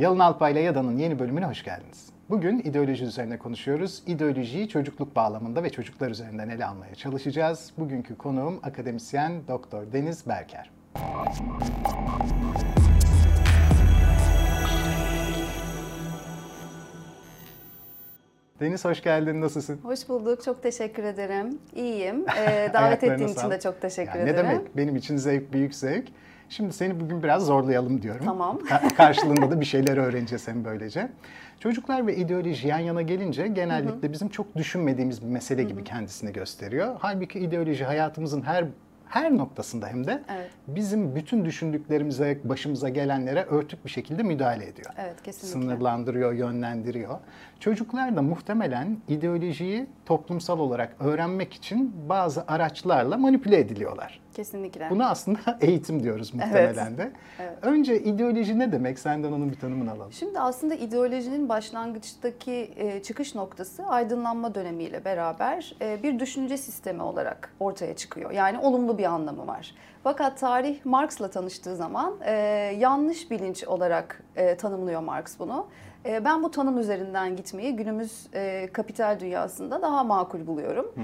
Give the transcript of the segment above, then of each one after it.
Yalın Alpay'la Yada'nın yeni bölümüne hoş geldiniz. Bugün ideoloji üzerine konuşuyoruz. İdeolojiyi çocukluk bağlamında ve çocuklar üzerinden ele almaya çalışacağız. Bugünkü konuğum akademisyen Dr. Deniz Berker. Deniz hoş geldin, nasılsın? Hoş bulduk, çok teşekkür ederim. İyiyim. Davet ettiğin için de çok teşekkür ederim. Ne demek, benim için zevk, büyük zevk. Şimdi seni bugün biraz zorlayalım diyorum. Tamam. Karşılığında da bir şeyler öğreneceğiz hem böylece. Çocuklar ve ideoloji yan yana gelince genellikle bizim çok düşünmediğimiz bir mesele gibi kendisini gösteriyor. Halbuki ideoloji hayatımızın her noktasında hem de bizim bütün düşündüklerimize, başımıza gelenlere örtük bir şekilde müdahale ediyor. Evet, kesinlikle. Sınırlandırıyor, yönlendiriyor. Çocuklar da muhtemelen ideolojiyi toplumsal olarak öğrenmek için bazı araçlarla manipüle ediliyorlar. Kesinlikle. Buna aslında eğitim diyoruz muhtemelen de. Evet. Önce ideoloji ne demek? Senden onun bir tanımını alalım. Şimdi aslında ideolojinin başlangıçtaki çıkış noktası aydınlanma dönemiyle beraber bir düşünce sistemi olarak ortaya çıkıyor. Yani olumlu bir anlamı var. Fakat tarih Marx'la tanıştığı zaman yanlış bilinç olarak tanımlıyor Marx bunu. Ben bu tanım üzerinden gitmeyi günümüz kapital dünyasında daha makul buluyorum.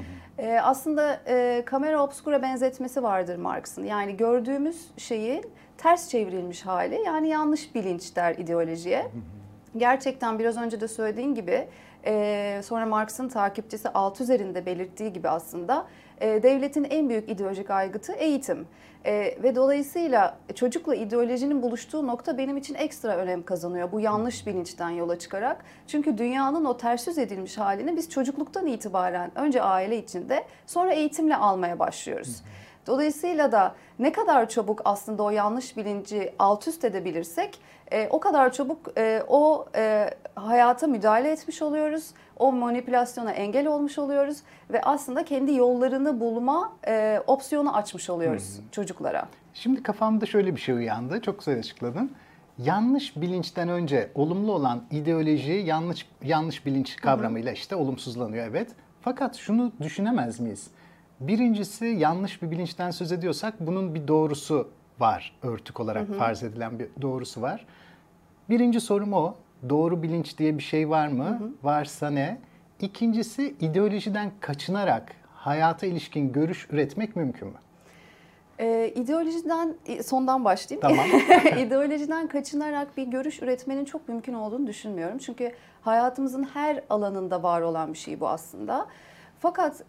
Aslında kamera obscura benzetmesi vardır Marx'ın. Yani gördüğümüz şeyi ters çevrilmiş hali, yani yanlış bilinç der ideolojiye. Gerçekten biraz önce de söylediğin gibi sonra Marx'ın takipçisi alt üzerinde belirttiği gibi aslında devletin en büyük ideolojik aygıtı eğitim. Ve dolayısıyla çocukla ideolojinin buluştuğu nokta benim için ekstra önem kazanıyor bu yanlış bilinçten yola çıkarak. Çünkü dünyanın o ters yüz edilmiş halini biz çocukluktan itibaren önce aile içinde sonra eğitimle almaya başlıyoruz. Dolayısıyla da ne kadar çabuk aslında o yanlış bilinci alt üst edebilirsek o kadar çabuk o hayata müdahale etmiş oluyoruz. O manipülasyona engel olmuş oluyoruz ve aslında kendi yollarını bulma opsiyonu açmış oluyoruz çocuklara. Şimdi kafamda şöyle bir şey uyandı, çok güzel açıkladın. Yanlış bilinçten önce olumlu olan ideoloji yanlış bilinç kavramıyla işte olumsuzlanıyor, evet. Fakat şunu düşünemez miyiz? Birincisi, yanlış bir bilinçten söz ediyorsak bunun bir doğrusu var, örtük olarak farz edilen bir doğrusu var. Birinci sorum o, doğru bilinç diye bir şey var mı? Varsa ne? İkincisi, ideolojiden kaçınarak hayata ilişkin görüş üretmek mümkün mü? Sondan başlayayım. Tamam. İdeolojiden kaçınarak bir görüş üretmenin çok mümkün olduğunu düşünmüyorum. Çünkü hayatımızın her alanında var olan bir şey bu aslında. Fakat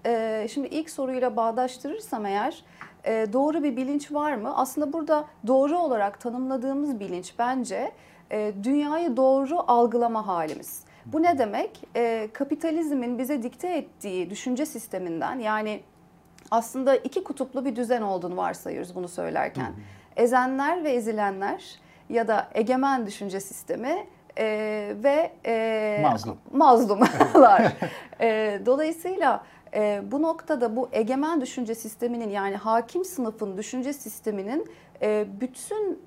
şimdi ilk soruyla bağdaştırırsam eğer doğru bir bilinç var mı? Aslında burada doğru olarak tanımladığımız bilinç bence dünyayı doğru algılama halimiz. Bu ne demek? Kapitalizmin bize dikte ettiği düşünce sisteminden, yani aslında iki kutuplu bir düzen olduğunu varsayıyoruz bunu söylerken. Ezenler ve ezilenler ya da egemen düşünce sistemi ve mazlumlar. Dolayısıyla bu noktada bu egemen düşünce sisteminin, yani hakim sınıfın düşünce sisteminin bütün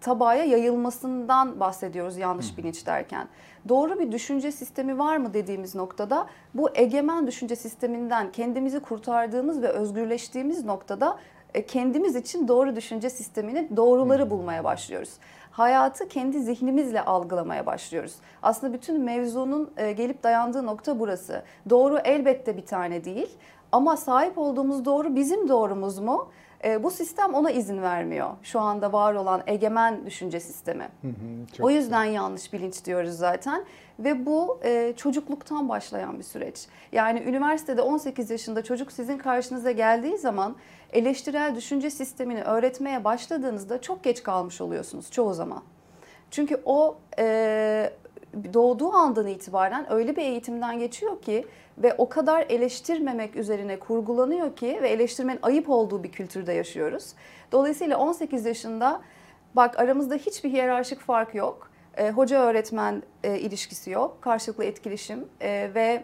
tabaya yayılmasından bahsediyoruz yanlış bilinç derken. Doğru bir düşünce sistemi var mı dediğimiz noktada, bu egemen düşünce sisteminden kendimizi kurtardığımız ve özgürleştiğimiz noktada kendimiz için doğru düşünce sistemini, doğruları bulmaya başlıyoruz. Hayatı kendi zihnimizle algılamaya başlıyoruz. Aslında bütün mevzunun gelip dayandığı nokta burası. Doğru elbette bir tane değil ama sahip olduğumuz doğru bizim doğrumuz mu? Bu sistem ona izin vermiyor. Şu anda var olan egemen düşünce sistemi. O yüzden yanlış bilinç diyoruz zaten. Ve bu çocukluktan başlayan bir süreç. Yani üniversitede 18 yaşında çocuk sizin karşınıza geldiği zaman eleştirel düşünce sistemini öğretmeye başladığınızda çok geç kalmış oluyorsunuz çoğu zaman. Çünkü o doğduğu andan itibaren öyle bir eğitimden geçiyor ki ve o kadar eleştirmemek üzerine kurgulanıyor ki ve eleştirmenin ayıp olduğu bir kültürde yaşıyoruz. Dolayısıyla 18 yaşında bak, aramızda hiçbir hiyerarşik fark yok. Hoca-öğretmen ilişkisi yok. Karşılıklı etkileşim ve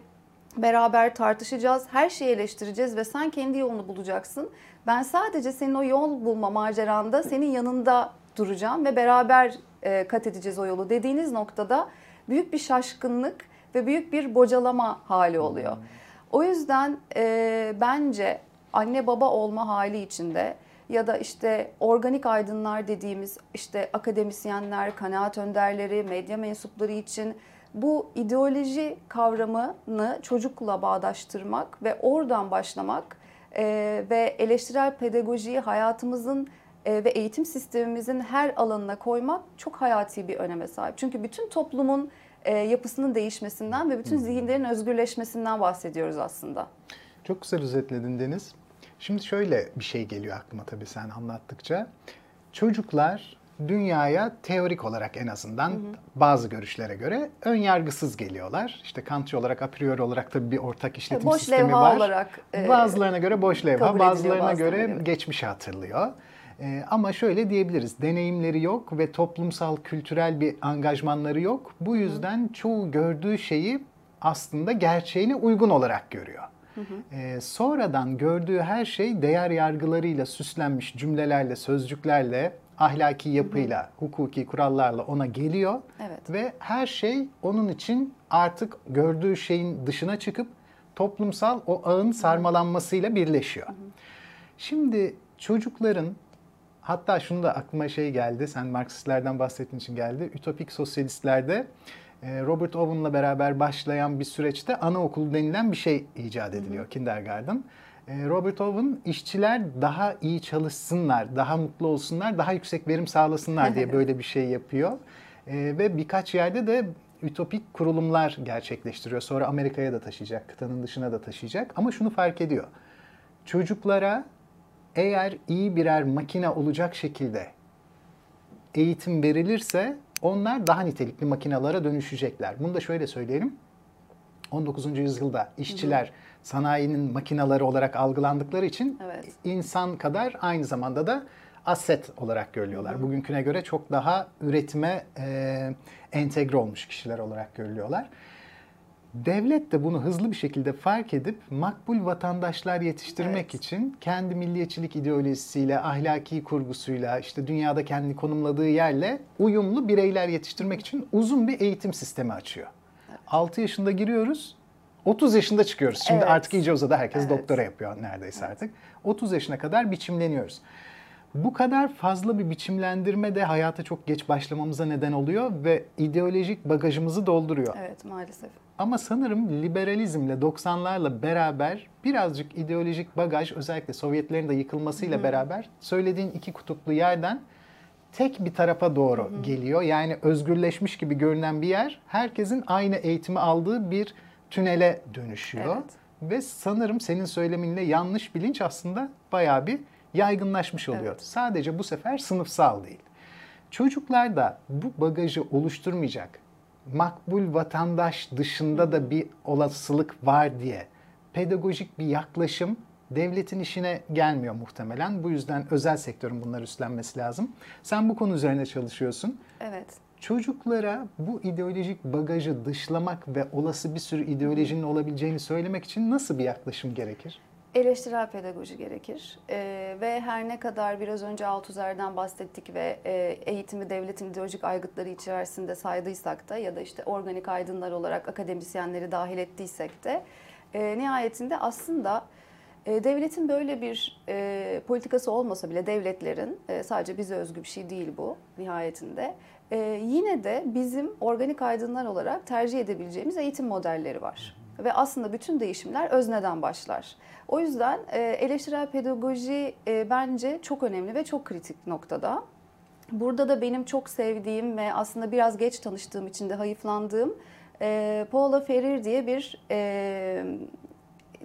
beraber tartışacağız, her şeyi eleştireceğiz ve sen kendi yolunu bulacaksın. Ben sadece senin o yol bulma maceranda senin yanında duracağım ve beraber kat edeceğiz o yolu dediğiniz noktada büyük bir şaşkınlık ve büyük bir bocalama hali oluyor. O yüzden bence anne baba olma hali içinde ya da işte organik aydınlar dediğimiz işte akademisyenler, kanaat önderleri, medya mensupları için bu ideoloji kavramını çocukla bağdaştırmak ve oradan başlamak ve eleştirel pedagojiyi hayatımızın ve eğitim sistemimizin her alanına koymak çok hayati bir öneme sahip. Çünkü bütün toplumun yapısının değişmesinden ve bütün zihinlerin özgürleşmesinden bahsediyoruz aslında. Çok güzel özetledin Deniz. Şimdi şöyle bir şey geliyor aklıma tabii sen anlattıkça. Çocuklar dünyaya teorik olarak en azından bazı görüşlere göre önyargısız geliyorlar. İşte Kantçı olarak, a priori olarak tabii bir ortak işletim boş sistemi var. Olarak, bazılarına göre boş levha, bazılarına göre geçmişi hatırlıyor. Ama şöyle diyebiliriz, deneyimleri yok ve toplumsal, kültürel bir angajmanları yok. Bu yüzden çoğu gördüğü şeyi aslında gerçeğine uygun olarak görüyor. Sonradan gördüğü her şey değer yargılarıyla süslenmiş cümlelerle, sözcüklerle, ahlaki yapıyla, hukuki kurallarla ona geliyor. Evet. Ve her şey onun için artık gördüğü şeyin dışına çıkıp toplumsal o ağın sarmalanmasıyla birleşiyor. Şimdi çocukların, hatta şunu da aklıma şey geldi, sen Marksistlerden bahsettiğin için geldi, ütopik sosyalistlerde Robert Owen'la beraber başlayan bir süreçte anaokulu denilen bir şey icat ediliyor, kindergarten. Robert Owen, işçiler daha iyi çalışsınlar, daha mutlu olsunlar, daha yüksek verim sağlasınlar diye böyle bir şey yapıyor. Ve birkaç yerde de ütopik kurulumlar gerçekleştiriyor. Sonra Amerika'ya da taşıyacak, kıtanın dışına da taşıyacak. Ama şunu fark ediyor, çocuklara eğer iyi birer makine olacak şekilde eğitim verilirse onlar daha nitelikli makinalara dönüşecekler. Bunu da şöyle söyleyelim. 19. yüzyılda işçiler sanayinin makinaları olarak algılandıkları için insan kadar aynı zamanda da asset olarak görülüyorlar. Bugünküne göre çok daha üretime entegre olmuş kişiler olarak görülüyorlar. Devlet de bunu hızlı bir şekilde fark edip makbul vatandaşlar yetiştirmek için kendi milliyetçilik ideolojisiyle, ahlaki kurgusuyla, işte dünyada kendini konumladığı yerle uyumlu bireyler yetiştirmek için uzun bir eğitim sistemi açıyor. 6 yaşında giriyoruz, 30 yaşında çıkıyoruz. Şimdi artık iyice uzadı, herkes doktora yapıyor neredeyse artık. 30 yaşına kadar biçimleniyoruz. Bu kadar fazla bir biçimlendirme de hayata çok geç başlamamıza neden oluyor ve ideolojik bagajımızı dolduruyor. Evet, maalesef. Ama sanırım liberalizmle, 90'larla beraber birazcık ideolojik bagaj, özellikle Sovyetlerin de yıkılmasıyla beraber söylediğin iki kutuplu yerden tek bir tarafa doğru geliyor. Yani özgürleşmiş gibi görünen bir yer, herkesin aynı eğitimi aldığı bir tünele dönüşüyor. Ve sanırım senin söyleminle yanlış bilinç aslında bayağı bir yaygınlaşmış oluyor. Sadece bu sefer sınıfsal değil. Çocuklar da bu bagajı oluşturmayacak, makbul vatandaş dışında da bir olasılık var diye pedagojik bir yaklaşım devletin işine gelmiyor muhtemelen. Bu yüzden özel sektörün bunları üstlenmesi lazım. Sen bu konu üzerine çalışıyorsun. Evet. Çocuklara bu ideolojik bagajı dışlamak ve olası bir sürü ideolojinin olabileceğini söylemek için nasıl bir yaklaşım gerekir? Eleştirel pedagoji gerekir ve her ne kadar biraz önce Althusser'den bahsettik ve eğitimi devletin ideolojik aygıtları içerisinde saydıysak da ya da işte organik aydınlar olarak akademisyenleri dahil ettiysek de nihayetinde aslında devletin böyle bir politikası olmasa bile devletlerin sadece bize özgü bir şey değil bu nihayetinde. Yine de bizim organik aydınlar olarak tercih edebileceğimiz eğitim modelleri var. Ve aslında bütün değişimler özneden başlar. O yüzden eleştirel pedagoji bence çok önemli ve çok kritik noktada. Burada da benim çok sevdiğim ve aslında biraz geç tanıştığım için de hayıflandığım Paulo Freire diye bir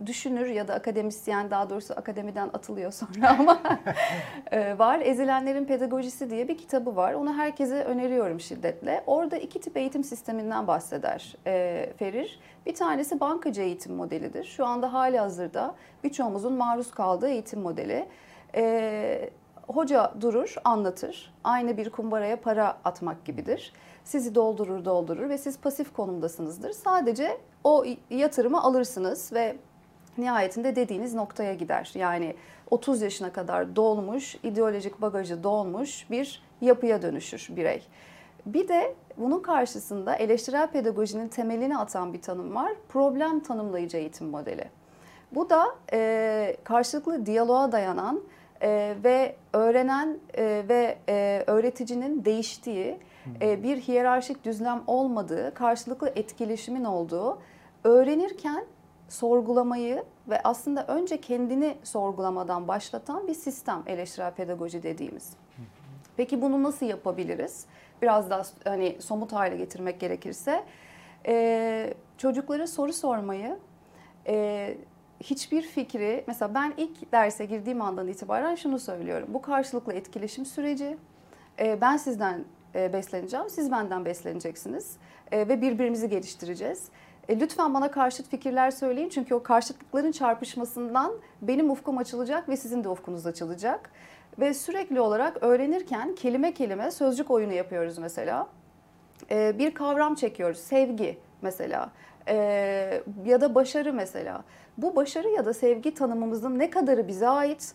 düşünür ya da akademisyen, daha doğrusu akademiden atılıyor sonra ama var. Ezilenlerin Pedagojisi diye bir kitabı var. Onu herkese öneriyorum şiddetle. Orada iki tip eğitim sisteminden bahseder Freire. Bir tanesi bankacı eğitim modelidir. Şu anda halihazırda birçoğumuzun maruz kaldığı eğitim modeli. Hoca durur, anlatır. Aynı bir kumbaraya para atmak gibidir. Sizi doldurur ve siz pasif konumdasınızdır. Sadece o yatırımı alırsınız ve nihayetinde dediğiniz noktaya gider. Yani 30 yaşına kadar dolmuş, ideolojik bagajı dolmuş bir yapıya dönüşür birey. Bir de bunun karşısında eleştirel pedagojinin temelini atan bir tanım var. Problem tanımlayıcı eğitim modeli. Bu da karşılıklı diyaloğa dayanan ve öğrenen ve öğreticinin değiştiği, bir hiyerarşik düzlem olmadığı, karşılıklı etkileşimin olduğu, öğrenirken sorgulamayı ve aslında önce kendini sorgulamadan başlatan bir sistem eleştirel pedagoji dediğimiz. Peki bunu nasıl yapabiliriz? Biraz daha hani somut hale getirmek gerekirse, çocuklara soru sormayı, hiçbir fikri, mesela ben ilk derse girdiğim andan itibaren şunu söylüyorum. Bu karşılıklı etkileşim süreci, ben sizden besleneceğim, siz benden besleneceksiniz ve birbirimizi geliştireceğiz. Lütfen bana karşıt fikirler söyleyin, çünkü o karşıtlıkların çarpışmasından benim ufkum açılacak ve sizin de ufkunuz açılacak. Ve sürekli olarak öğrenirken kelime kelime sözcük oyunu yapıyoruz mesela. Bir kavram çekiyoruz, sevgi mesela ya da başarı mesela. Bu başarı ya da sevgi tanımımızın ne kadarı bize ait,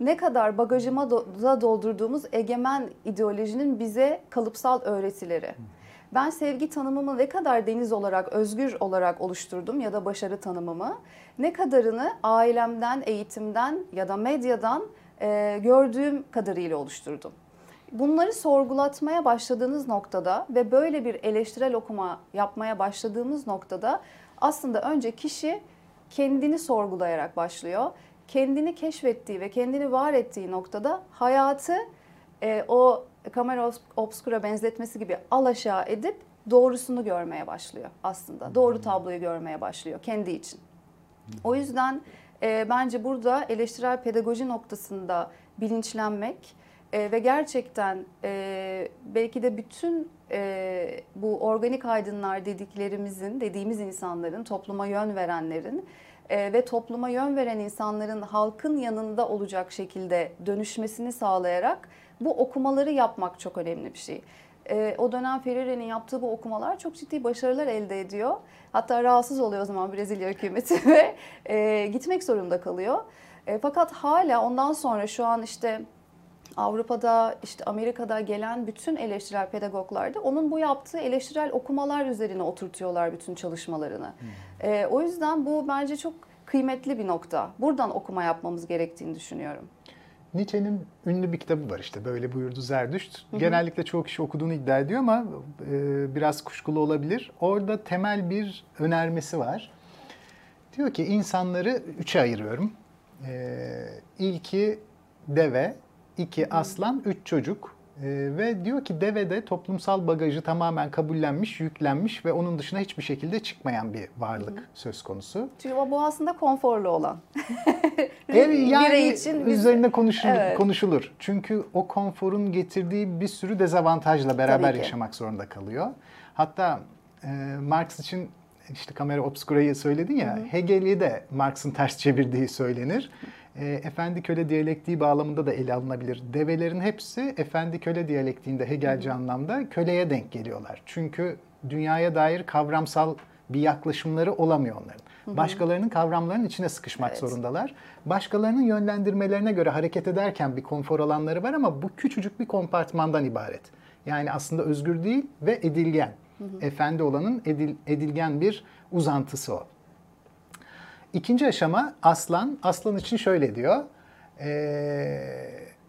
ne kadar bagajıma da doldurduğumuz egemen ideolojinin bize kalıpsal öğretileri. Ben sevgi tanımımı ne kadar deniz olarak, özgür olarak oluşturdum ya da başarı tanımımı, ne kadarını ailemden, eğitimden ya da medyadan gördüğüm kadarıyla oluşturdum. Bunları sorgulatmaya başladığınız noktada ve böyle bir eleştirel okuma yapmaya başladığımız noktada aslında önce kişi kendini sorgulayarak başlıyor. Kendini keşfettiği ve kendini var ettiği noktada hayatı o kamera obskura benzetmesi gibi alaşağı edip doğrusunu görmeye başlıyor aslında. Doğru tabloyu görmeye başlıyor kendi için. O yüzden bence burada eleştirel pedagoji noktasında bilinçlenmek ve gerçekten belki de bütün bu organik aydınlar dediğimiz insanların, topluma yön verenlerin ve topluma yön veren insanların halkın yanında olacak şekilde dönüşmesini sağlayarak bu okumaları yapmak çok önemli bir şey. O dönem Freire'nin yaptığı bu okumalar çok ciddi başarılar elde ediyor. Hatta rahatsız oluyor o zaman Brezilya hükümeti ve gitmek zorunda kalıyor. Fakat hala ondan sonra şu an işte Avrupa'da, işte Amerika'da gelen bütün eleştirel pedagoglar da onun bu yaptığı eleştirel okumalar üzerine oturtuyorlar bütün çalışmalarını. O yüzden bu bence çok kıymetli bir nokta. Buradan okuma yapmamız gerektiğini düşünüyorum. Nietzsche'nin ünlü bir kitabı var işte, böyle buyurdu Zerdüşt. Genellikle çoğu kişi okuduğunu iddia ediyor ama biraz kuşkulu olabilir. Orada temel bir önermesi var. Diyor ki insanları üçe ayırıyorum. İlki deve, iki aslan, üç çocuk. Ve diyor ki devede toplumsal bagajı tamamen kabullenmiş, yüklenmiş ve onun dışına hiçbir şekilde çıkmayan bir varlık söz konusu. Çünkü bu aslında konforlu olan. Yani için üzerinde konuşulur. Çünkü o konforun getirdiği bir sürü dezavantajla beraber yaşamak zorunda kalıyor. Hatta Marx için işte kamera obscura'yı söyledin ya, Hegel'i de Marx'ın ters çevirdiği söylenir. Efendi köle diyalektiği bağlamında da ele alınabilir. Develerin hepsi efendi köle diyalektiğinde Hegelci anlamda köleye denk geliyorlar. Çünkü dünyaya dair kavramsal bir yaklaşımları olamıyor onların. Başkalarının kavramlarının içine sıkışmak zorundalar. Başkalarının yönlendirmelerine göre hareket ederken bir konfor alanları var ama bu küçücük bir kompartmandan ibaret. Yani aslında özgür değil ve edilgen. Efendi olanın edilgen bir uzantısı o. İkinci aşama aslan. Aslan için şöyle diyor.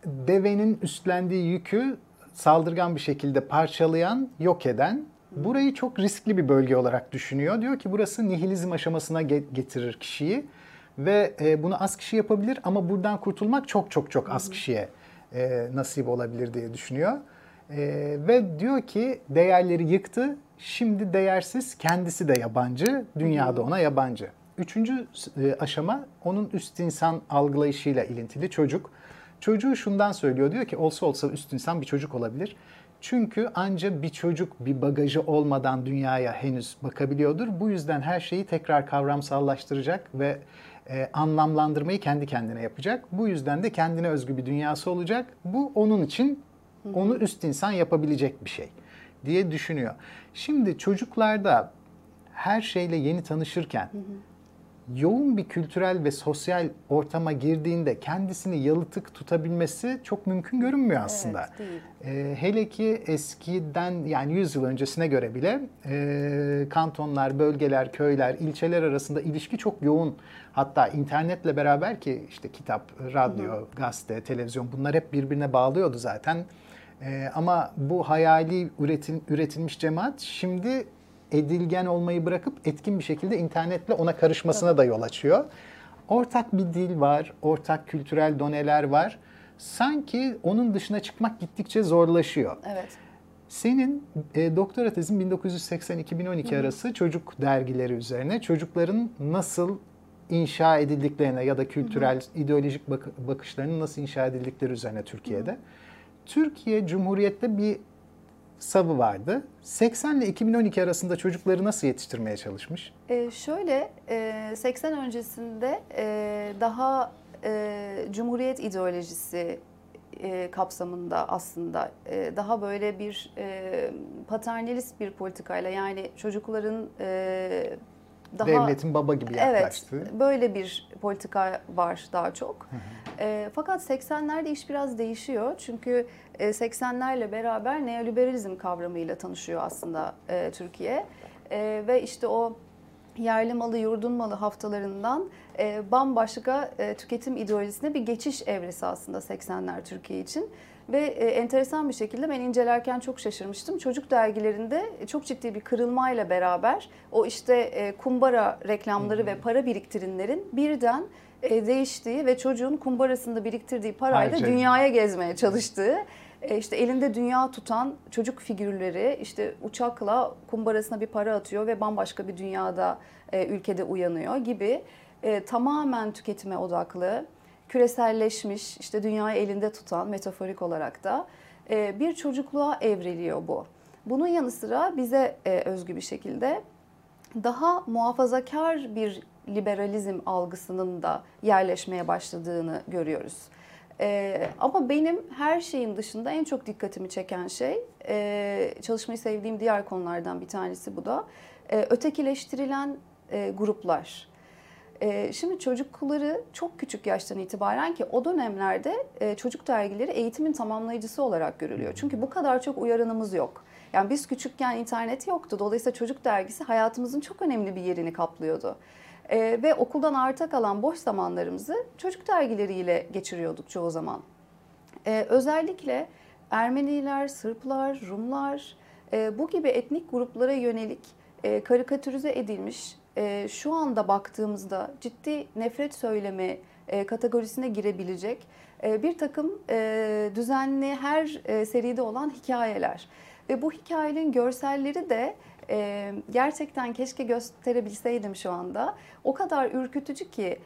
Devenin üstlendiği yükü saldırgan bir şekilde parçalayan, yok eden. Burayı çok riskli bir bölge olarak düşünüyor. Diyor ki burası nihilizm aşamasına getirir kişiyi. Ve bunu az kişi yapabilir ama buradan kurtulmak çok az kişiye nasip olabilir diye düşünüyor. Ve diyor ki değerleri yıktı. Şimdi değersiz, kendisi de yabancı. Dünyada ona yabancı. Üçüncü aşama onun üst insan algılayışıyla ilintili çocuk. Çocuğu şundan söylüyor, diyor ki olsa olsa üst insan bir çocuk olabilir. Çünkü ancak bir çocuk bir bagajı olmadan dünyaya henüz bakabiliyordur. Bu yüzden her şeyi tekrar kavramsallaştıracak ve anlamlandırmayı kendi kendine yapacak. Bu yüzden de kendine özgü bir dünyası olacak. Bu onun için onu üst insan yapabilecek bir şey diye düşünüyor. Şimdi çocuklarda her şeyle yeni tanışırken yoğun bir kültürel ve sosyal ortama girdiğinde kendisini yalıtık tutabilmesi çok mümkün görünmüyor aslında. Evet, hele ki eskiden, yani 100 yıl öncesine göre bile kantonlar, bölgeler, köyler, ilçeler arasında ilişki çok yoğun. Hatta internetle beraber ki işte kitap, radyo, gazete, televizyon, bunlar hep birbirine bağlıyordu zaten. Ama bu hayali üretilmiş cemaat şimdi edilgen olmayı bırakıp etkin bir şekilde internetle ona karışmasına da yol açıyor. Ortak bir dil var, ortak kültürel doneler var. Sanki onun dışına çıkmak gittikçe zorlaşıyor. Evet. Senin doktora tezin 1980-2012 arası çocuk dergileri üzerine çocukların nasıl inşa edildiklerine ya da kültürel, ideolojik bakışlarının nasıl inşa edildikleri üzerine Türkiye'de. Türkiye Cumhuriyet'te bir savı vardı. 80 ile 2012 arasında çocukları nasıl yetiştirmeye çalışmış? Şöyle, 80 öncesinde daha Cumhuriyet ideolojisi kapsamında aslında daha böyle bir paternalist bir politikayla, yani çocukların daha, devletin baba gibi yaklaştığı. Evet, böyle bir politika var daha çok. Fakat 80'lerde iş biraz değişiyor. Çünkü 80'lerle beraber neoliberalizm kavramıyla tanışıyor aslında Türkiye. Ve işte o yerli malı, yurdun malı haftalarından bambaşka tüketim ideolojisine bir geçiş evresi aslında 80'ler Türkiye için. Ve enteresan bir şekilde ben incelerken çok şaşırmıştım. Çocuk dergilerinde çok ciddi bir kırılmayla beraber o işte kumbara reklamları ve para biriktirenlerin birden değiştiği ve çocuğun kumbarasında biriktirdiği parayla dünyaya gezmeye çalıştığı, işte elinde dünya tutan çocuk figürleri işte uçakla kumbarasına bir para atıyor ve bambaşka bir dünyada, ülkede uyanıyor gibi tamamen tüketime odaklı, küreselleşmiş, işte dünyayı elinde tutan, metaforik olarak da bir çocukluğa evriliyor bu. Bunun yanı sıra bize özgü bir şekilde daha muhafazakar bir liberalizm algısının da yerleşmeye başladığını görüyoruz. Ama benim her şeyin dışında en çok dikkatimi çeken şey, çalışmayı sevdiğim diğer konulardan bir tanesi bu da, ötekileştirilen gruplar. Şimdi çocukları çok küçük yaştan itibaren, ki o dönemlerde çocuk dergileri eğitimin tamamlayıcısı olarak görülüyor. Çünkü bu kadar çok uyarınımız yok. Yani biz küçükken internet yoktu. Dolayısıyla çocuk dergisi hayatımızın çok önemli bir yerini kaplıyordu. Ve okuldan arta kalan boş zamanlarımızı çocuk dergileriyle geçiriyorduk çoğu zaman. Özellikle Ermeniler, Sırplar, Rumlar, bu gibi etnik gruplara yönelik karikatürize edilmiş, şu anda baktığımızda ciddi nefret söylemi kategorisine girebilecek bir takım düzenli her seride olan hikayeler. Ve bu hikayelerin görselleri de gerçekten keşke gösterebilseydim şu anda. O kadar ürkütücü ki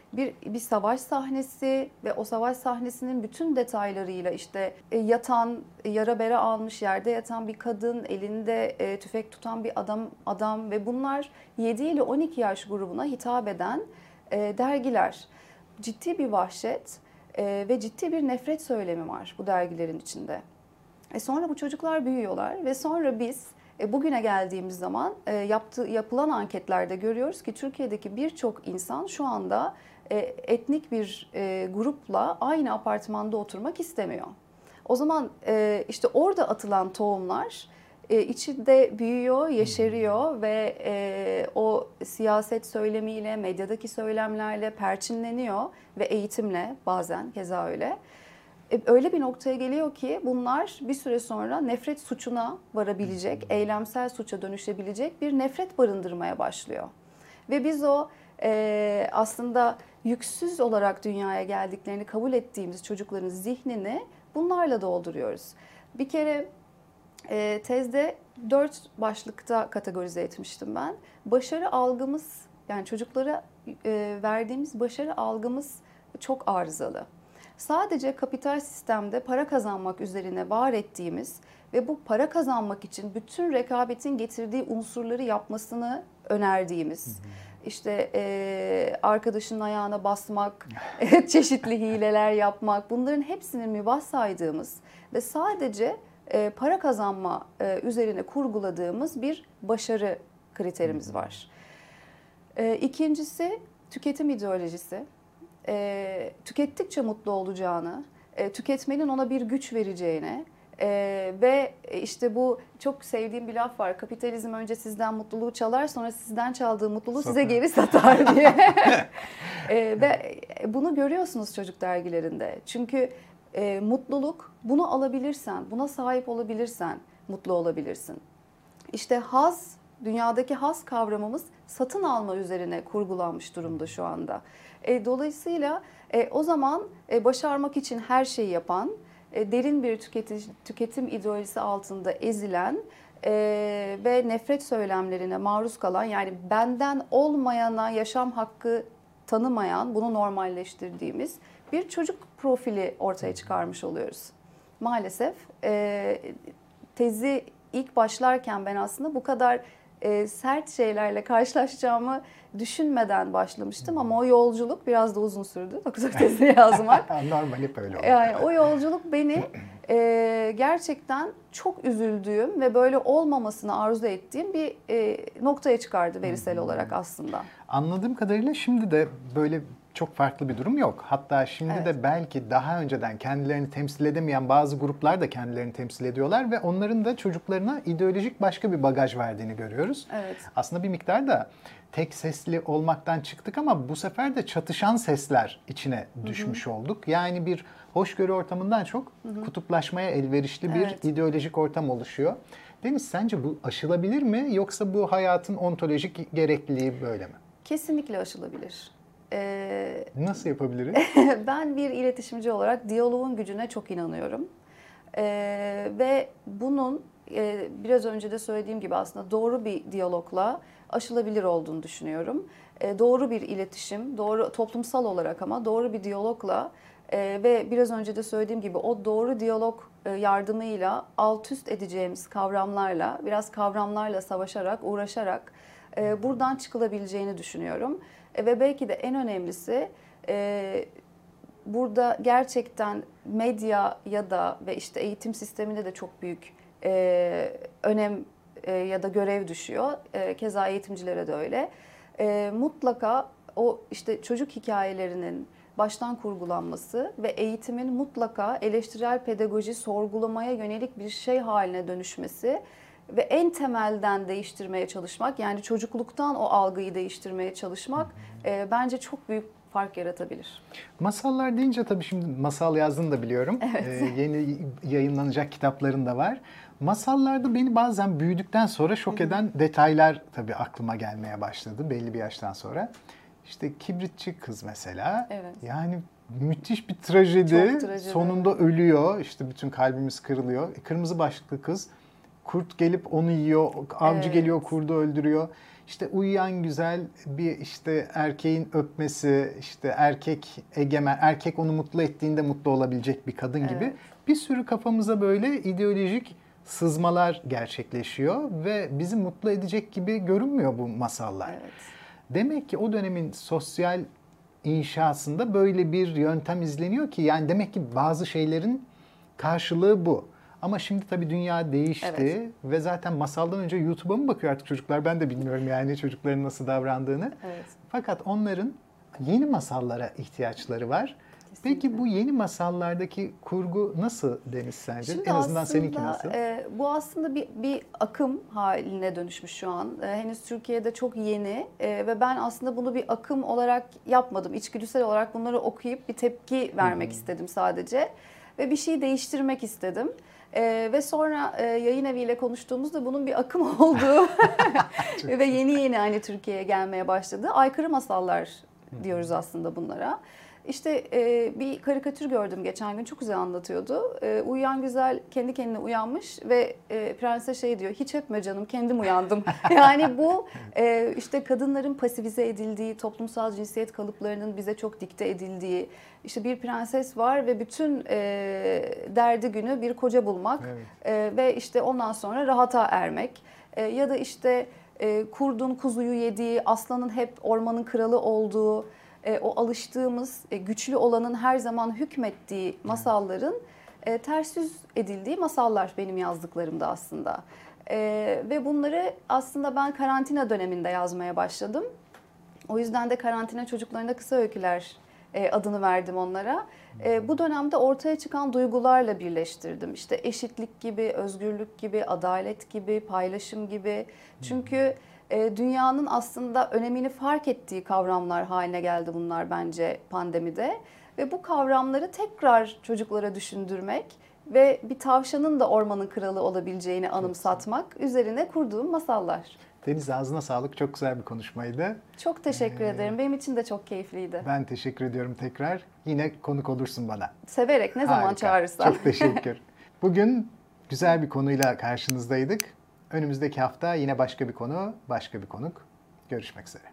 bir savaş sahnesi ve o savaş sahnesinin bütün detaylarıyla, işte yatan, yara bere almış yerde yatan bir kadın, elinde tüfek tutan bir adam ve bunlar 7 ile 12 yaş grubuna hitap eden dergiler. Ciddi bir vahşet ve ciddi bir nefret söylemi var bu dergilerin içinde. Sonra bu çocuklar büyüyorlar ve sonra biz bugüne geldiğimiz zaman yapılan anketlerde görüyoruz ki Türkiye'deki birçok insan şu anda etnik bir grupla aynı apartmanda oturmak istemiyor. O zaman işte orada atılan tohumlar içinde büyüyor, yeşeriyor ve o siyaset söylemiyle, medyadaki söylemlerle perçinleniyor ve eğitimle bazen keza öyle. Öyle bir noktaya geliyor ki bunlar bir süre sonra nefret suçuna varabilecek, eylemsel suça dönüşebilecek bir nefret barındırmaya başlıyor. Ve biz o aslında yüksüz olarak dünyaya geldiklerini kabul ettiğimiz çocukların zihnini bunlarla dolduruyoruz. Bir kere tezde 4 başlıkta kategorize etmiştim ben. Başarı algımız, yani çocuklara verdiğimiz başarı algımız çok arızalı. Sadece kapital sistemde para kazanmak üzerine var ettiğimiz ve bu para kazanmak için bütün rekabetin getirdiği unsurları yapmasını önerdiğimiz, işte arkadaşının ayağına basmak, çeşitli hileler yapmak, bunların hepsini mübah saydığımız ve sadece para kazanma üzerine kurguladığımız bir başarı kriterimiz var. İkincisi tüketim ideolojisi, tükettikçe mutlu olacağını, tüketmenin ona bir güç vereceğine ve işte bu çok sevdiğim bir laf var. Kapitalizm önce sizden mutluluğu çalar, sonra sizden çaldığı mutluluğu size geri satar diye. Ve bunu görüyorsunuz çocuk dergilerinde. Çünkü mutluluk, bunu alabilirsen, buna sahip olabilirsen mutlu olabilirsin. İşte haz, dünyadaki haz kavramımız satın alma üzerine kurgulanmış durumda şu anda. Dolayısıyla o zaman başarmak için her şeyi yapan, derin bir tüketim ideolojisi altında ezilen ve nefret söylemlerine maruz kalan, yani benden olmayana yaşam hakkı tanımayan, bunu normalleştirdiğimiz bir çocuk profili ortaya çıkarmış oluyoruz. Maalesef tezi ilk başlarken ben aslında bu kadar sert şeylerle karşılaşacağımı düşünmeden başlamıştım ama o yolculuk biraz da uzun sürdü. Doktor tezini yazmak. Normal hep öyle oldu. Yani o yolculuk beni gerçekten çok üzüldüğüm ve böyle olmamasını arzu ettiğim bir noktaya çıkardı verisel olarak aslında. Anladığım kadarıyla şimdi de böyle çok farklı bir durum yok. Hatta şimdi de belki daha önceden kendilerini temsil edemeyen bazı gruplar da kendilerini temsil ediyorlar ve onların da çocuklarına ideolojik başka bir bagaj verdiğini görüyoruz. Evet. Aslında bir miktar da tek sesli olmaktan çıktık ama bu sefer de çatışan sesler içine düşmüş olduk. Yani bir hoşgörü ortamından çok kutuplaşmaya elverişli bir ideolojik ortam oluşuyor. Deniz, sence bu aşılabilir mi yoksa bu hayatın ontolojik gerekliliği böyle mi? Kesinlikle aşılabilir. Nasıl yapabiliriz? Ben bir iletişimci olarak diyaloğun gücüne çok inanıyorum. Ve bunun biraz önce de söylediğim gibi aslında doğru bir diyalogla aşılabilir olduğunu düşünüyorum. Doğru bir iletişim, doğru toplumsal olarak ama doğru bir diyalogla ve biraz önce de söylediğim gibi o doğru diyalog yardımıyla alt üst edeceğimiz kavramlarla, biraz kavramlarla savaşarak, uğraşarak buradan çıkılabileceğini düşünüyorum. Ve belki de en önemlisi burada gerçekten medya ya da ve işte eğitim sistemine de çok büyük önem ya da görev düşüyor. Keza eğitimcilere de öyle. Mutlaka o işte çocuk hikayelerinin baştan kurgulanması ve eğitimin mutlaka eleştirel pedagoji, sorgulamaya yönelik bir şey haline dönüşmesi ve en temelden değiştirmeye çalışmak, yani çocukluktan o algıyı değiştirmeye çalışmak bence çok büyük fark yaratabilir. Masallar deyince tabii şimdi masal yazdığını da biliyorum. Evet. Yeni yayınlanacak kitapların da var. Masallarda beni bazen büyüdükten sonra şok eden detaylar tabii aklıma gelmeye başladı belli bir yaştan sonra. İşte kibritçi kız mesela. Evet. Yani müthiş bir trajedi. Sonunda ölüyor. İşte bütün kalbimiz kırılıyor. Kırmızı başlıklı kız. Kurt gelip onu yiyor, avcı geliyor, kurdu öldürüyor. İşte uyuyan güzel bir işte erkeğin öpmesi, işte erkek egemen, erkek onu mutlu ettiğinde mutlu olabilecek bir kadın gibi. Bir sürü kafamıza böyle ideolojik sızmalar gerçekleşiyor ve bizi mutlu edecek gibi görünmüyor bu masallar. Evet. Demek ki o dönemin sosyal inşasında böyle bir yöntem izleniyor ki yani demek ki bazı şeylerin karşılığı bu. Ama şimdi tabii dünya değişti ve zaten masaldan önce YouTube'a mı bakıyor artık çocuklar? Ben de bilmiyorum yani çocukların nasıl davrandığını. Evet. Fakat onların yeni masallara ihtiyaçları var. Kesinlikle. Peki bu yeni masallardaki kurgu nasıl Deniz sence? Şimdi en azından aslında, seninki nasıl? Bu aslında bir akım haline dönüşmüş şu an. Henüz Türkiye'de çok yeni ve ben aslında bunu bir akım olarak yapmadım. İçgüdüsel olarak bunları okuyup bir tepki vermek istedim sadece. Ve bir şeyi değiştirmek istedim. Ve sonra yayın eviyle konuştuğumuzda bunun bir akım olduğu ve yeni hani Türkiye'ye gelmeye başladı. Aykırı masallar diyoruz aslında bunlara. İşte bir karikatür gördüm geçen gün, çok güzel anlatıyordu. Uyuyan güzel kendi kendine uyanmış ve prense şey diyor, hiç öpme canım kendim uyandım. Yani bu işte kadınların pasifize edildiği, toplumsal cinsiyet kalıplarının bize çok dikte edildiği, işte bir prenses var ve bütün derdi günü bir koca bulmak ve işte ondan sonra rahata ermek ya da işte kurdun kuzuyu yediği, aslanın hep ormanın kralı olduğu, o alıştığımız güçlü olanın her zaman hükmettiği masalların ters yüz edildiği masallar benim yazdıklarımda aslında. Ve bunları aslında ben karantina döneminde yazmaya başladım. O yüzden de karantina çocuklarında kısa öyküler adını verdim onlara. Bu dönemde ortaya çıkan duygularla birleştirdim. İşte eşitlik gibi, özgürlük gibi, adalet gibi, paylaşım gibi. Çünkü dünyanın aslında önemini fark ettiği kavramlar haline geldi bunlar bence pandemide. Ve bu kavramları tekrar çocuklara düşündürmek ve bir tavşanın da ormanın kralı olabileceğini anımsatmak üzerine kurduğum masallar. Deniz, ağzına sağlık. Çok güzel bir konuşmaydı. Çok teşekkür ederim. Benim için de çok keyifliydi. Ben teşekkür ediyorum tekrar. Yine konuk olursun bana. Severek, ne zaman çağırırsan. Çok teşekkür. Bugün güzel bir konuyla karşınızdaydık. Önümüzdeki hafta yine başka bir konu, başka bir konuk. Görüşmek üzere.